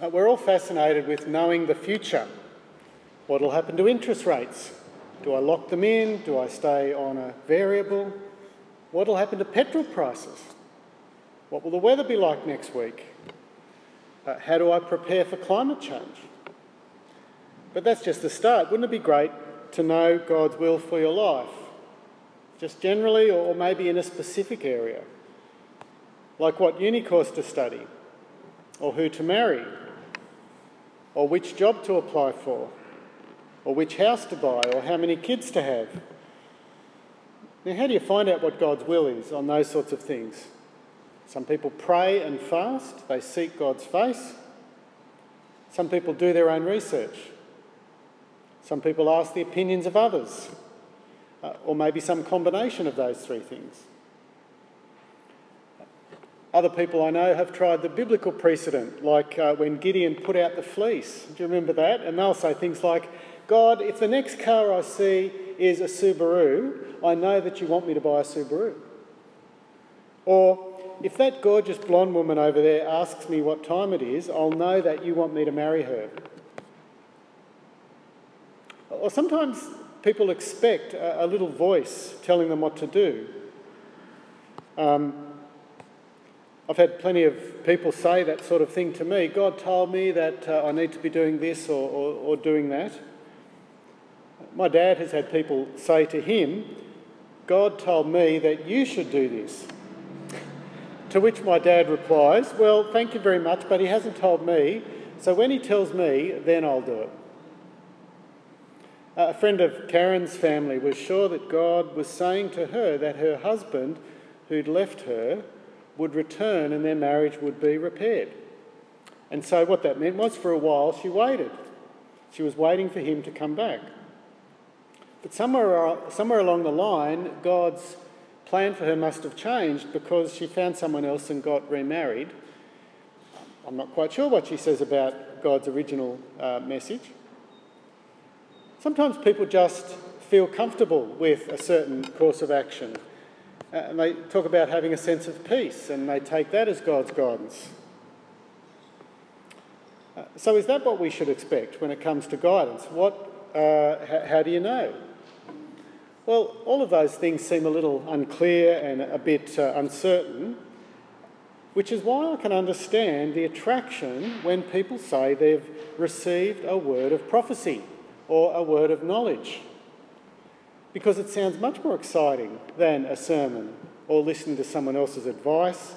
We're all fascinated with knowing the future. What will happen to interest rates? Do I lock them in? Do I stay on a variable? What will happen to petrol prices? What will the weather be like next week? How do I prepare for climate change? But that's just the start. Wouldn't it be great to know God's will for your life? Just generally, or maybe in a specific area. Like what uni course to study, or who to marry, or which job to apply for, or which house to buy, or how many kids to have. Now, how do you find out what God's will is on those sorts of things? Some people pray and fast, they seek God's face. Some people do their own research. Some people ask the opinions of others, or maybe some combination of those three things. Other people I know have tried the biblical precedent, like when Gideon put out the fleece. Do you remember that? And they'll say things like, God, if the next car I see is a Subaru, I know that you want me to buy a Subaru. Or, if that gorgeous blonde woman over there asks me what time it is, I'll know that you want me to marry her. Or sometimes people expect a little voice telling them what to do. I've had plenty of people say that sort of thing to me. God told me that I need to be doing this or doing that. My dad has had people say to him, God told me that you should do this. To which my dad replies, well, thank you very much, but he hasn't told me, so when he tells me, then I'll do it. A friend of Karen's family was sure that God was saying to her that her husband, who'd left her, would return and their marriage would be repaired. And so what that meant was for a while she waited. She was waiting for him to come back. But somewhere along the line, God's plan for her must have changed because she found someone else and got remarried. I'm not quite sure what she says about God's original message. Sometimes people just feel comfortable with a certain course of action. And they talk about having a sense of peace, and they take that as God's guidance. So is that what we should expect when it comes to guidance? How do you know? Well, all of those things seem a little unclear and a bit uncertain, which is why I can understand the attraction when people say they've received a word of prophecy or a word of knowledge, because it sounds much more exciting than a sermon or listening to someone else's advice,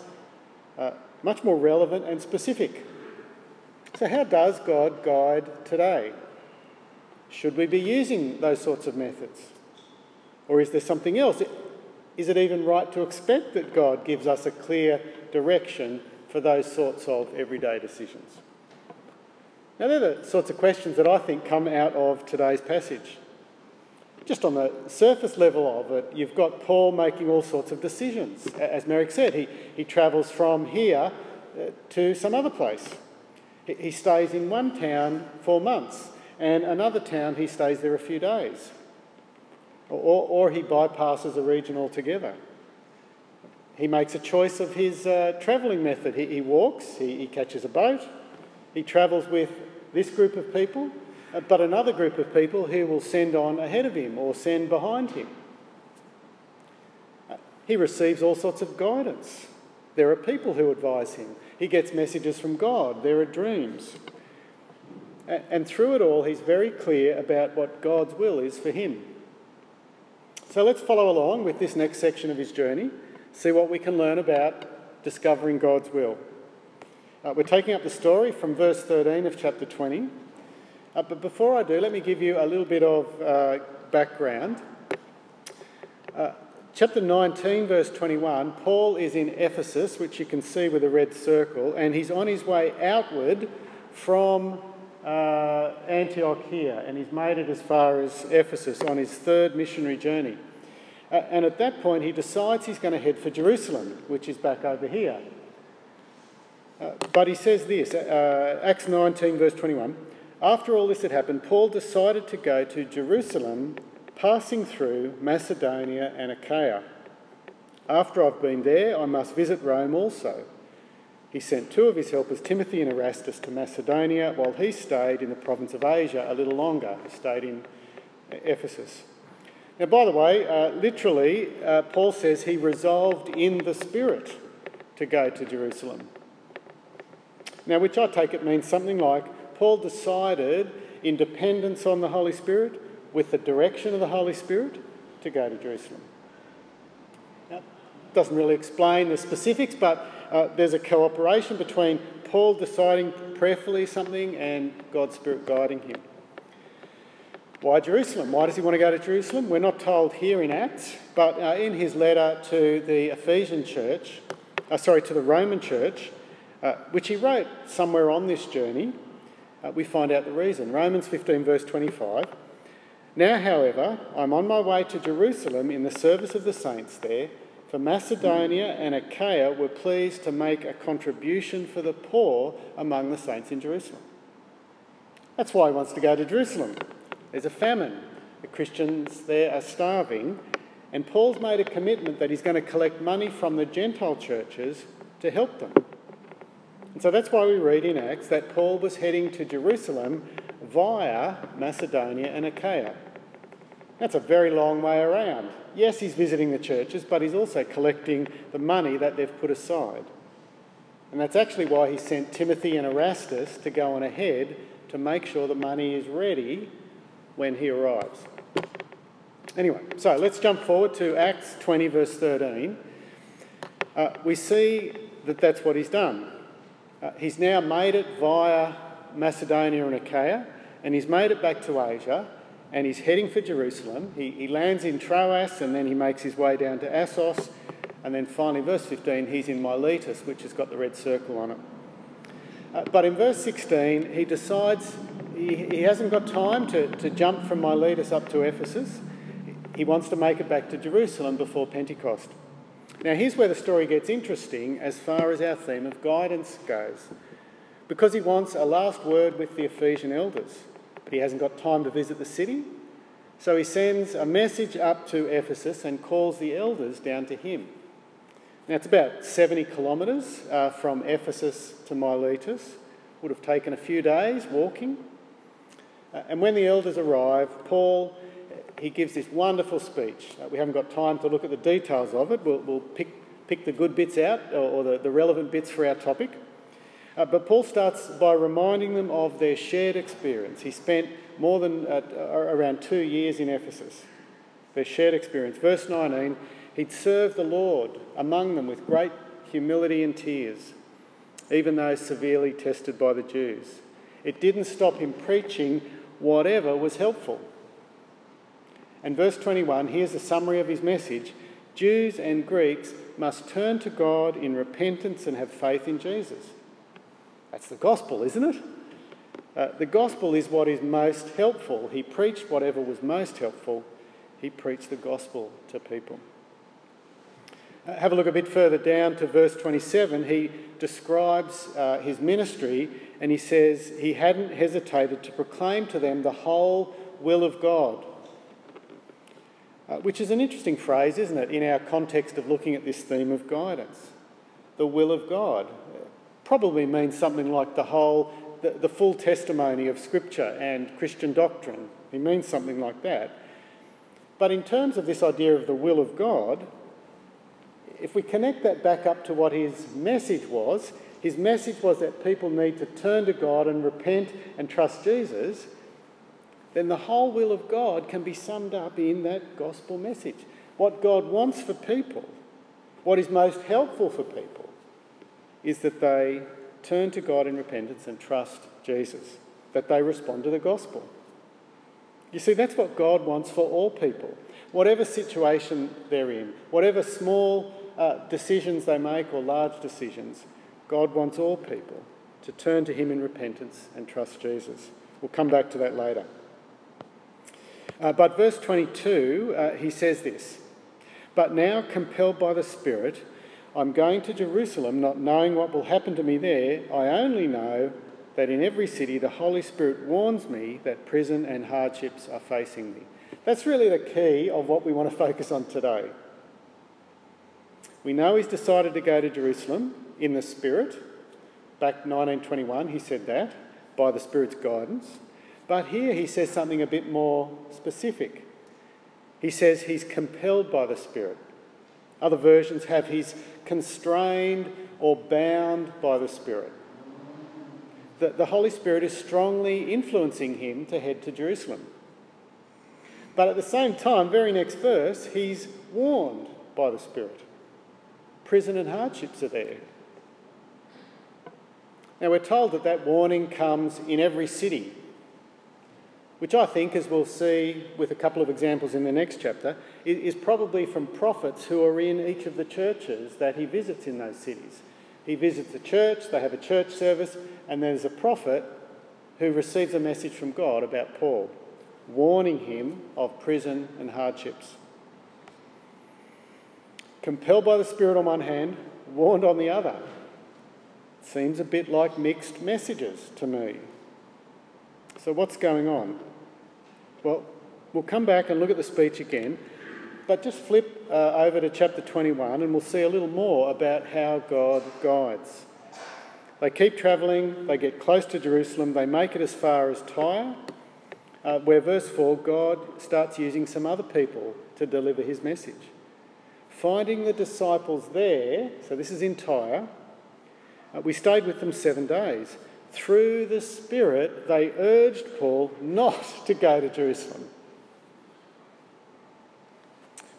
much more relevant and specific. So how does God guide today? Should we be using those sorts of methods? Or is there something else? Is it even right to expect that God gives us a clear direction for those sorts of everyday decisions? Now, they're the sorts of questions that I think come out of today's passage. Just on the surface level of it, you've got Paul making all sorts of decisions. As Merrick said, he travels from here to some other place. He stays in one town 4 months, and another town he stays there a few days. Or he bypasses a region altogether. He makes a choice of his travelling method. He walks, he catches a boat, he travels with this group of people, but another group of people he will send on ahead of him or send behind him. He receives all sorts of guidance. There are people who advise him. He gets messages from God. There are dreams. And through it all, he's very clear about what God's will is for him. So let's follow along with this next section of his journey, see what we can learn about discovering God's will. We're taking up the story from verse 13 of chapter 20. But before I do, let me give you a little bit of background. Chapter 19, verse 21, Paul is in Ephesus, which you can see with a red circle, and he's on his way outward from Antioch here, and he's made it as far as Ephesus on his third missionary journey. And at that point he decides he's going to head for Jerusalem, which is back over here. But he says this, Acts 19 verse 21, after all this had happened, Paul decided to go to Jerusalem, passing through Macedonia and Achaia. After I've been there, I must visit Rome also. He sent two of his helpers, Timothy and Erastus, to Macedonia, while he stayed in the province of Asia a little longer. He stayed in Ephesus. Now, by the way, literally, Paul says he resolved in the Spirit to go to Jerusalem. Now, which I take it means something like Paul decided, in dependence on the Holy Spirit, with the direction of the Holy Spirit, to go to Jerusalem. Now, doesn't really explain the specifics, but there's a cooperation between Paul deciding prayerfully something and God's Spirit guiding him. Why Jerusalem? Why does he want to go to Jerusalem? We're not told here in Acts, but in his letter to the Ephesian church, to the Roman church, which he wrote somewhere on this journey, we find out the reason. Romans 15 verse 25. Now, however, I'm on my way to Jerusalem in the service of the saints there, for Macedonia and Achaia were pleased to make a contribution for the poor among the saints in Jerusalem. That's why he wants to go to Jerusalem. There's a famine. The Christians there are starving, and Paul's made a commitment that he's going to collect money from the Gentile churches to help them. And so that's why we read in Acts that Paul was heading to Jerusalem via Macedonia and Achaia. That's a very long way around. Yes, he's visiting the churches, but he's also collecting the money that they've put aside. And that's actually why he sent Timothy and Erastus to go on ahead to make sure the money is ready when he arrives. Anyway, so let's jump forward to Acts 20 verse 13. We see that that's what he's done. He's now made it via Macedonia and Achaia, and he's made it back to Asia, and he's heading for Jerusalem. He lands in Troas, and then he makes his way down to Assos, and then finally, verse 15, he's in Miletus, which has got the red circle on it. But in verse 16, he decides he hasn't got time to jump from Miletus up to Ephesus. He wants to make it back to Jerusalem before Pentecost. Now, here's where the story gets interesting as far as our theme of guidance goes, because he wants a last word with the Ephesian elders, but he hasn't got time to visit the city. So he sends a message up to Ephesus and calls the elders down to him. Now, it's about 70 kilometres from Ephesus to Miletus. Would have taken a few days walking. And when the elders arrive, Paul, he gives this wonderful speech. We haven't got time to look at the details of it. We'll pick the good bits out, or the relevant bits for our topic. But Paul starts by reminding them of their shared experience. He spent more than around 2 years in Ephesus. Their shared experience. Verse 19, he'd served the Lord among them with great humility and tears, even though severely tested by the Jews. It didn't stop him preaching whatever was helpful. And verse 21, here's a summary of his message. Jews and Greeks must turn to God in repentance and have faith in Jesus. That's the gospel, isn't it? The gospel is what is most helpful. He preached whatever was most helpful. He preached the gospel to people. Have a look a bit further down to verse 27. He describes his ministry, and he says he hadn't hesitated to proclaim to them the whole will of God. Which is an interesting phrase, isn't it, in our context of looking at this theme of guidance. The will of God probably means something like the full testimony of Scripture and Christian doctrine. It means something like that. But in terms of this idea of the will of God, if we connect that back up to what his message was that people need to turn to God and repent and trust Jesus, then the whole will of God can be summed up in that gospel message. What God wants for people, what is most helpful for people, is that they turn to God in repentance and trust Jesus, that they respond to the gospel. You see, that's what God wants for all people. Whatever situation they're in, whatever small decisions they make or large decisions, God wants all people to turn to him in repentance and trust Jesus. We'll come back to that later. But verse 22, he says this, "But now, compelled by the Spirit, I'm going to Jerusalem, not knowing what will happen to me there. I only know that in every city the Holy Spirit warns me that prison and hardships are facing me." That's really the key of what we want to focus on today. We know he's decided to go to Jerusalem in the Spirit, Back in 1921, he said that, by the Spirit's guidance. But here he says something a bit more specific. He says he's compelled by the Spirit. Other versions have he's constrained or bound by the Spirit. The Holy Spirit is strongly influencing him to head to Jerusalem. But at the same time, very next verse, he's warned by the Spirit. Prison and hardships are there. Now, we're told that that warning comes in every city, which I think, as we'll see with a couple of examples in the next chapter, is probably from prophets who are in each of the churches that he visits in those cities. He visits the church, they have a church service, and there's a prophet who receives a message from God about Paul, warning him of prison and hardships. Compelled by the Spirit on one hand, warned on the other. Seems a bit like mixed messages to me. So what's going on? Well, we'll come back and look at the speech again, but just flip over to chapter 21 and we'll see a little more about how God guides. They keep travelling, they get close to Jerusalem, they make it as far as Tyre, where verse 4, God starts using some other people to deliver his message. Finding the disciples there, so this is in Tyre, we stayed with them 7 days. Through the Spirit, they urged Paul not to go to Jerusalem.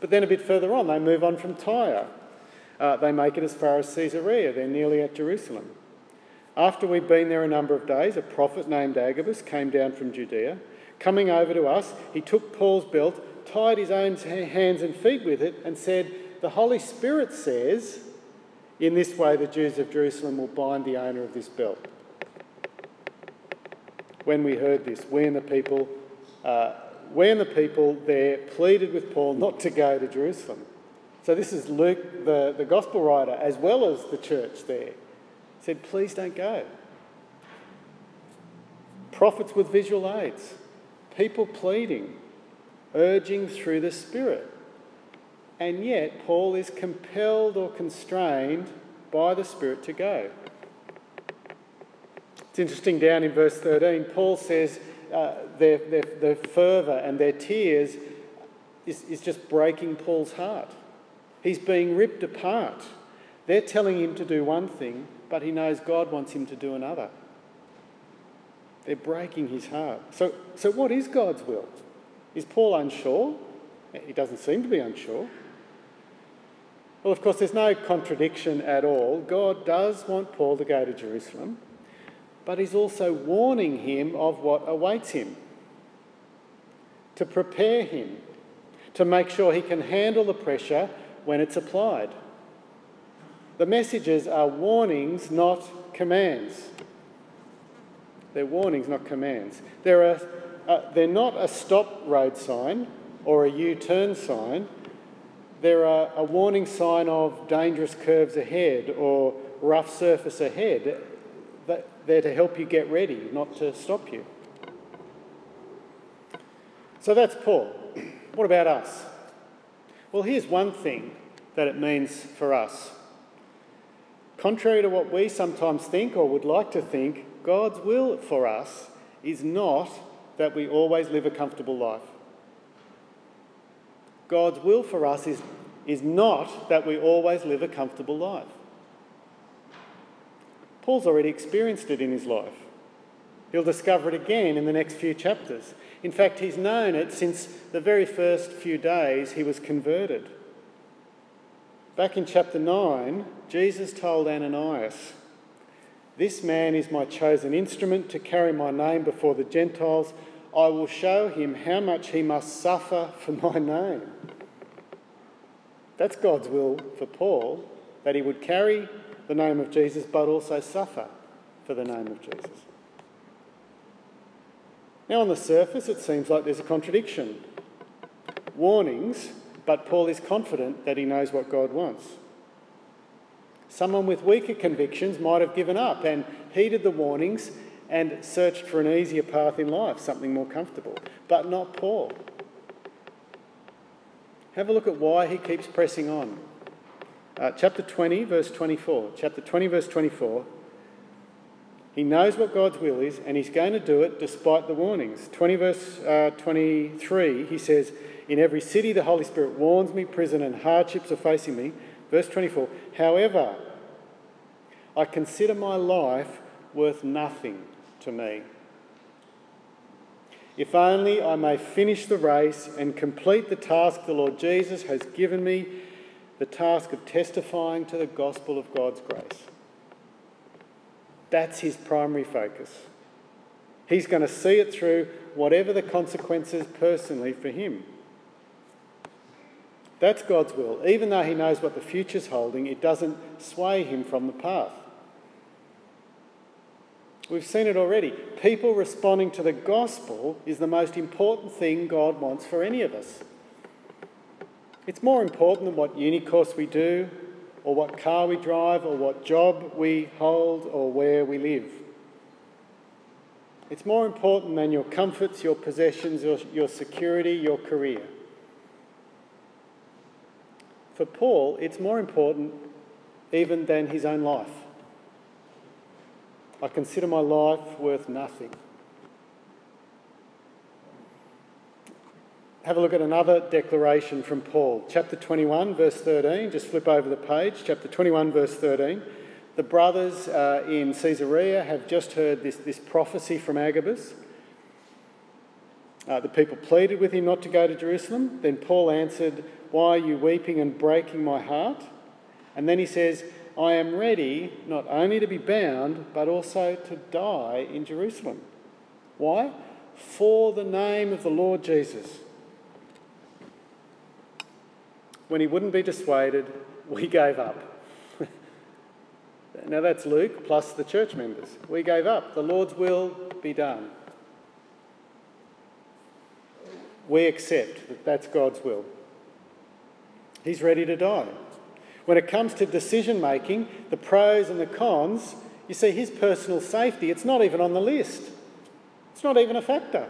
But then a bit further on, they move on from Tyre. They make it as far as Caesarea. They're nearly at Jerusalem. After we've been there a number of days, a prophet named Agabus came down from Judea. Coming over to us, he took Paul's belt, tied his own hands and feet with it, and said, "The Holy Spirit says, in this way the Jews of Jerusalem will bind the owner of this belt." When we heard this, we and the people there pleaded with Paul not to go to Jerusalem. So this is Luke, the gospel writer, as well as the church there, said, please don't go. Prophets with visual aids, people pleading, urging through the Spirit. And yet Paul is compelled or constrained by the Spirit to go. It's interesting, down in verse 13, Paul says their fervour and their tears is just breaking Paul's heart. He's being ripped apart. They're telling him to do one thing, but he knows God wants him to do another. They're breaking his heart. So what is God's will? Is Paul unsure? He doesn't seem to be unsure. Well, of course, there's no contradiction at all. God does want Paul to go to Jerusalem, but he's also warning him of what awaits him, to prepare him, to make sure he can handle the pressure when it's applied. The messages are warnings, not commands. They're warnings, not commands. They're not a stop road sign or a U-turn sign. They're a warning sign of dangerous curves ahead or rough surface ahead. They're to help you get ready, not to stop you. So that's Paul. What about us? Well, here's one thing that it means for us. Contrary to what we sometimes think or would like to think, God's will for us is not that we always live a comfortable life. God's will for us is not that we always live a comfortable life. Paul's already experienced it in his life. He'll discover it again in the next few chapters. In fact, he's known it since the very first few days he was converted. Back in chapter 9, Jesus told Ananias, "This man is my chosen instrument to carry my name before the Gentiles. I will show him how much he must suffer for my name." That's God's will for Paul, that he would carry the name of Jesus, but also suffer for the name of Jesus. Now, on the surface, it seems like there's a contradiction. Warnings, but Paul is confident that he knows what God wants. Someone with weaker convictions might have given up and heeded the warnings and searched for an easier path in life, something more comfortable, but not Paul. Have a look at why he keeps pressing on. Chapter 20, verse 24. He knows what God's will is, and he's going to do it despite the warnings. 20 verse 23, he says, "In every city the Holy Spirit warns me, prison and hardships are facing me." Verse 24, "However, I consider my life worth nothing to me, if only I may finish the race and complete the task the Lord Jesus has given me, the task of testifying to the gospel of God's grace." That's his primary focus. He's going to see it through, whatever the consequences personally for him. That's God's will. Even though he knows what the future's holding, it doesn't sway him from the path. We've seen it already. People responding to the gospel is the most important thing God wants for any of us. It's more important than what uni course we do, or what car we drive, or what job we hold, or where we live. It's more important than your comforts, your possessions, your security, your career. For Paul, it's more important even than his own life. I consider my life worth nothing. Have a look at another declaration from Paul. Chapter 21, verse 13. Just flip over the page. Chapter 21, verse 13. The brothers in Caesarea have just heard this prophecy from Agabus. The people pleaded with him not to go to Jerusalem. Then Paul answered, "Why are you weeping and breaking my heart?" And then he says, "I am ready not only to be bound, but also to die in Jerusalem." Why? "For the name of the Lord Jesus." When he wouldn't be dissuaded, we gave up. Now that's Luke plus the church members. We gave up. The Lord's will be done. We accept that that's God's will. He's ready to die. When it comes to decision making, the pros and the cons, you see his personal safety, it's not even on the list. It's not even a factor.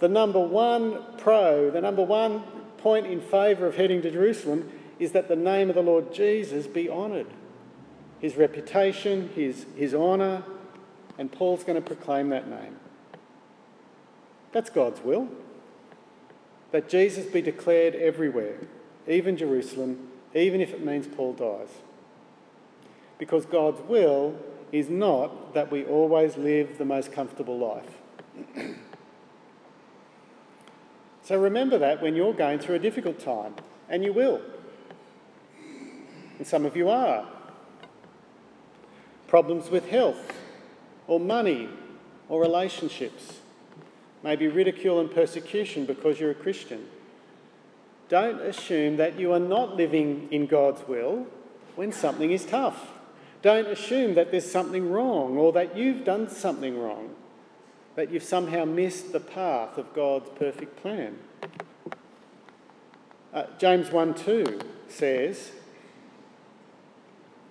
The number one pro, the number one point in favour of heading to Jerusalem is that the name of the Lord Jesus be honoured. His reputation, his honour, and Paul's going to proclaim that name. That's God's will. That Jesus be declared everywhere, even Jerusalem, even if it means Paul dies. Because God's will is not that we always live the most comfortable life. So remember that when you're going through a difficult time, and you will. And some of you are. Problems with health, or money, or relationships. Maybe ridicule and persecution because you're a Christian. Don't assume that you are not living in God's will when something is tough. Don't assume that there's something wrong, or that you've done something wrong, that you've somehow missed the path of God's perfect plan. James 1:2 says,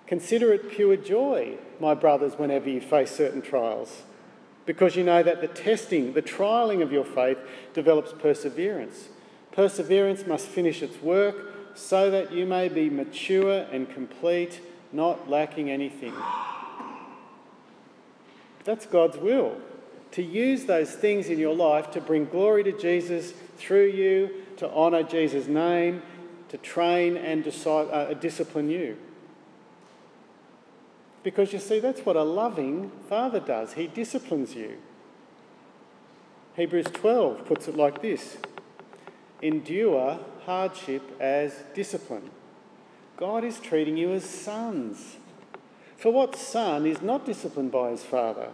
"Consider it pure joy, my brothers, whenever you face certain trials, because you know that the trialing of your faith develops perseverance. Perseverance must finish its work, so that you may be mature and complete, not lacking anything." That's God's will. To use those things in your life to bring glory to Jesus through you, to honour Jesus' name, to train and discipline you. Because you see, that's what a loving father does. He disciplines you. Hebrews 12 puts it like this: "Endure hardship as discipline." God is treating you as sons. For what son is not disciplined by his father?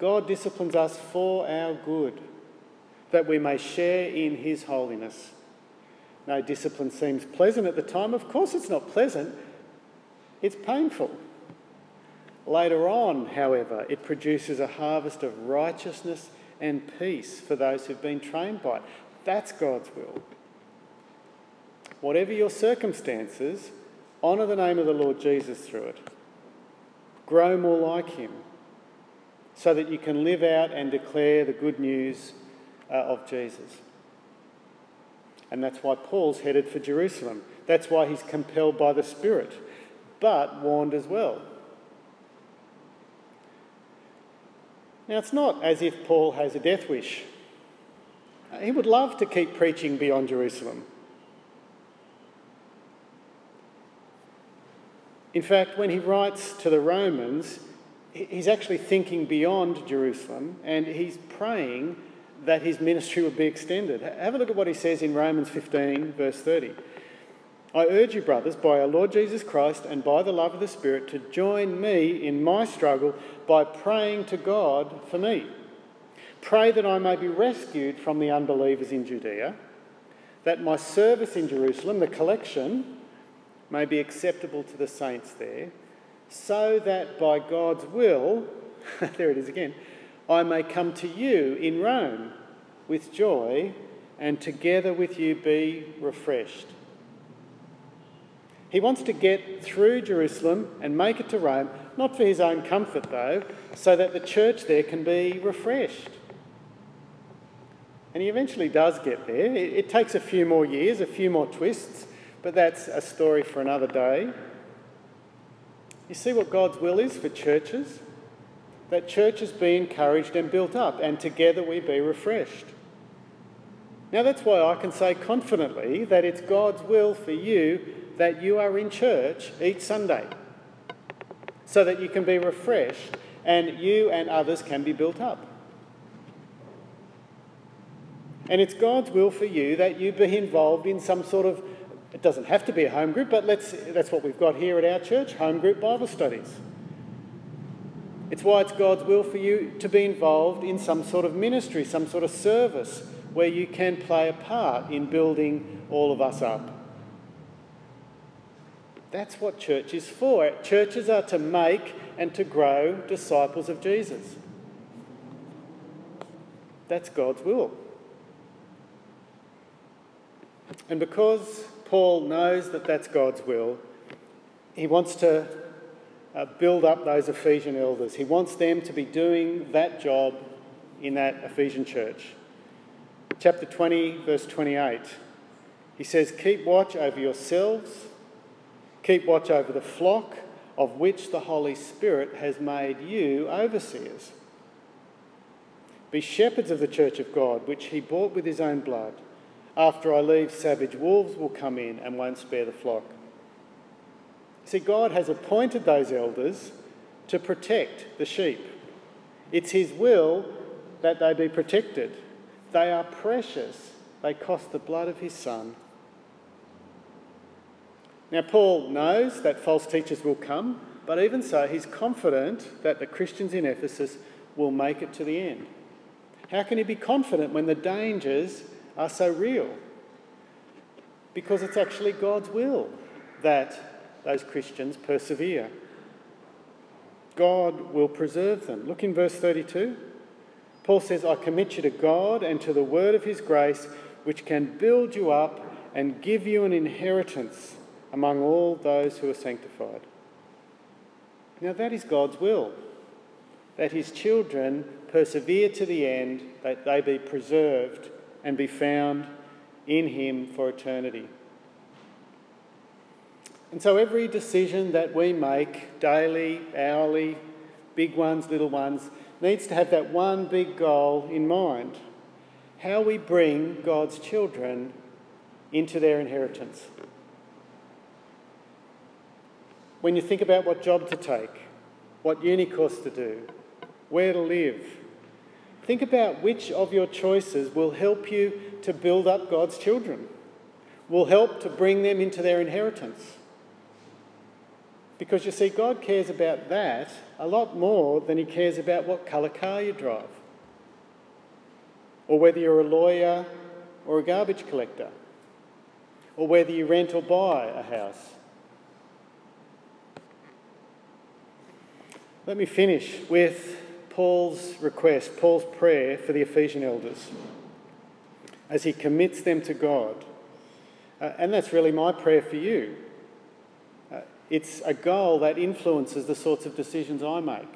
God disciplines us for our good, that we may share in his holiness. No discipline seems pleasant at the time. Of course it's not pleasant. It's painful. Later on, however, it produces a harvest of righteousness and peace for those who've been trained by it. That's God's will. Whatever your circumstances, honour the name of the Lord Jesus through it. Grow more like him, so that you can live out and declare the good news of Jesus. And that's why Paul's headed for Jerusalem. That's why he's compelled by the Spirit, but warned as well. Now, it's not as if Paul has a death wish. He would love to keep preaching beyond Jerusalem. In fact, when he writes to the Romans, he's actually thinking beyond Jerusalem, and he's praying that his ministry would be extended. Have a look at what he says in Romans 15, verse 30. I urge you, brothers, by our Lord Jesus Christ and by the love of the Spirit, to join me in my struggle by praying to God for me. Pray that I may be rescued from the unbelievers in Judea, that my service in Jerusalem, the collection, may be acceptable to the saints there, so that by God's will, there it is again, I may come to you in Rome with joy and together with you be refreshed. He wants to get through Jerusalem and make it to Rome, not for his own comfort though, so that the church there can be refreshed. And he eventually does get there. It takes a few more years, a few more twists, but that's a story for another day. You see what God's will is for churches? That churches be encouraged and built up, and together we be refreshed. Now that's why I can say confidently that it's God's will for you that you are in church each Sunday, so that you can be refreshed and you and others can be built up. And it's God's will for you that you be involved in some sort of, it doesn't have to be a home group, but that's what we've got here at our church, home group Bible studies. It's why it's God's will for you to be involved in some sort of ministry, some sort of service, where you can play a part in building all of us up. That's what church is for. Churches are to make and to grow disciples of Jesus. That's God's will. And because Paul knows that that's God's will, he wants to build up those Ephesian elders. He wants them to be doing that job in that Ephesian church. Chapter 20, verse 28, he says, keep watch over yourselves, keep watch over the flock of which the Holy Spirit has made you overseers. Be shepherds of the church of God, which he bought with his own blood. After I leave, savage wolves will come in and won't spare the flock. See, God has appointed those elders to protect the sheep. It's his will that they be protected. They are precious. They cost the blood of his Son. Now, Paul knows that false teachers will come, but even so, he's confident that the Christians in Ephesus will make it to the end. How can he be confident when the dangers are so real? Because it's actually God's will that those Christians persevere. God will preserve them. Look in verse 32. Paul says, I commit you to God and to the word of his grace, which can build you up and give you an inheritance among all those who are sanctified. Now that is God's will, that his children persevere to the end, that they be preserved and be found in him for eternity. And so every decision that we make, daily, hourly, big ones, little ones, needs to have that one big goal in mind. How we bring God's children into their inheritance. When you think about what job to take, what uni course to do, where to live, think about which of your choices will help you to build up God's children, will help to bring them into their inheritance. Because you see, God cares about that a lot more than he cares about what colour car you drive, or whether you're a lawyer or a garbage collector, or whether you rent or buy a house. Let me finish with Paul's request, Paul's prayer for the Ephesian elders as he commits them to God. And that's really my prayer for you. It's a goal that influences the sorts of decisions I make.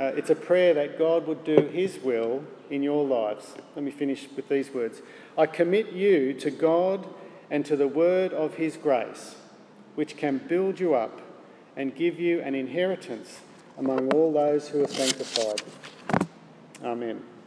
It's a prayer that God would do his will in your lives. Let me finish with these words. I commit you to God and to the word of his grace, which can build you up and give you an inheritance among all those who are sanctified. Amen.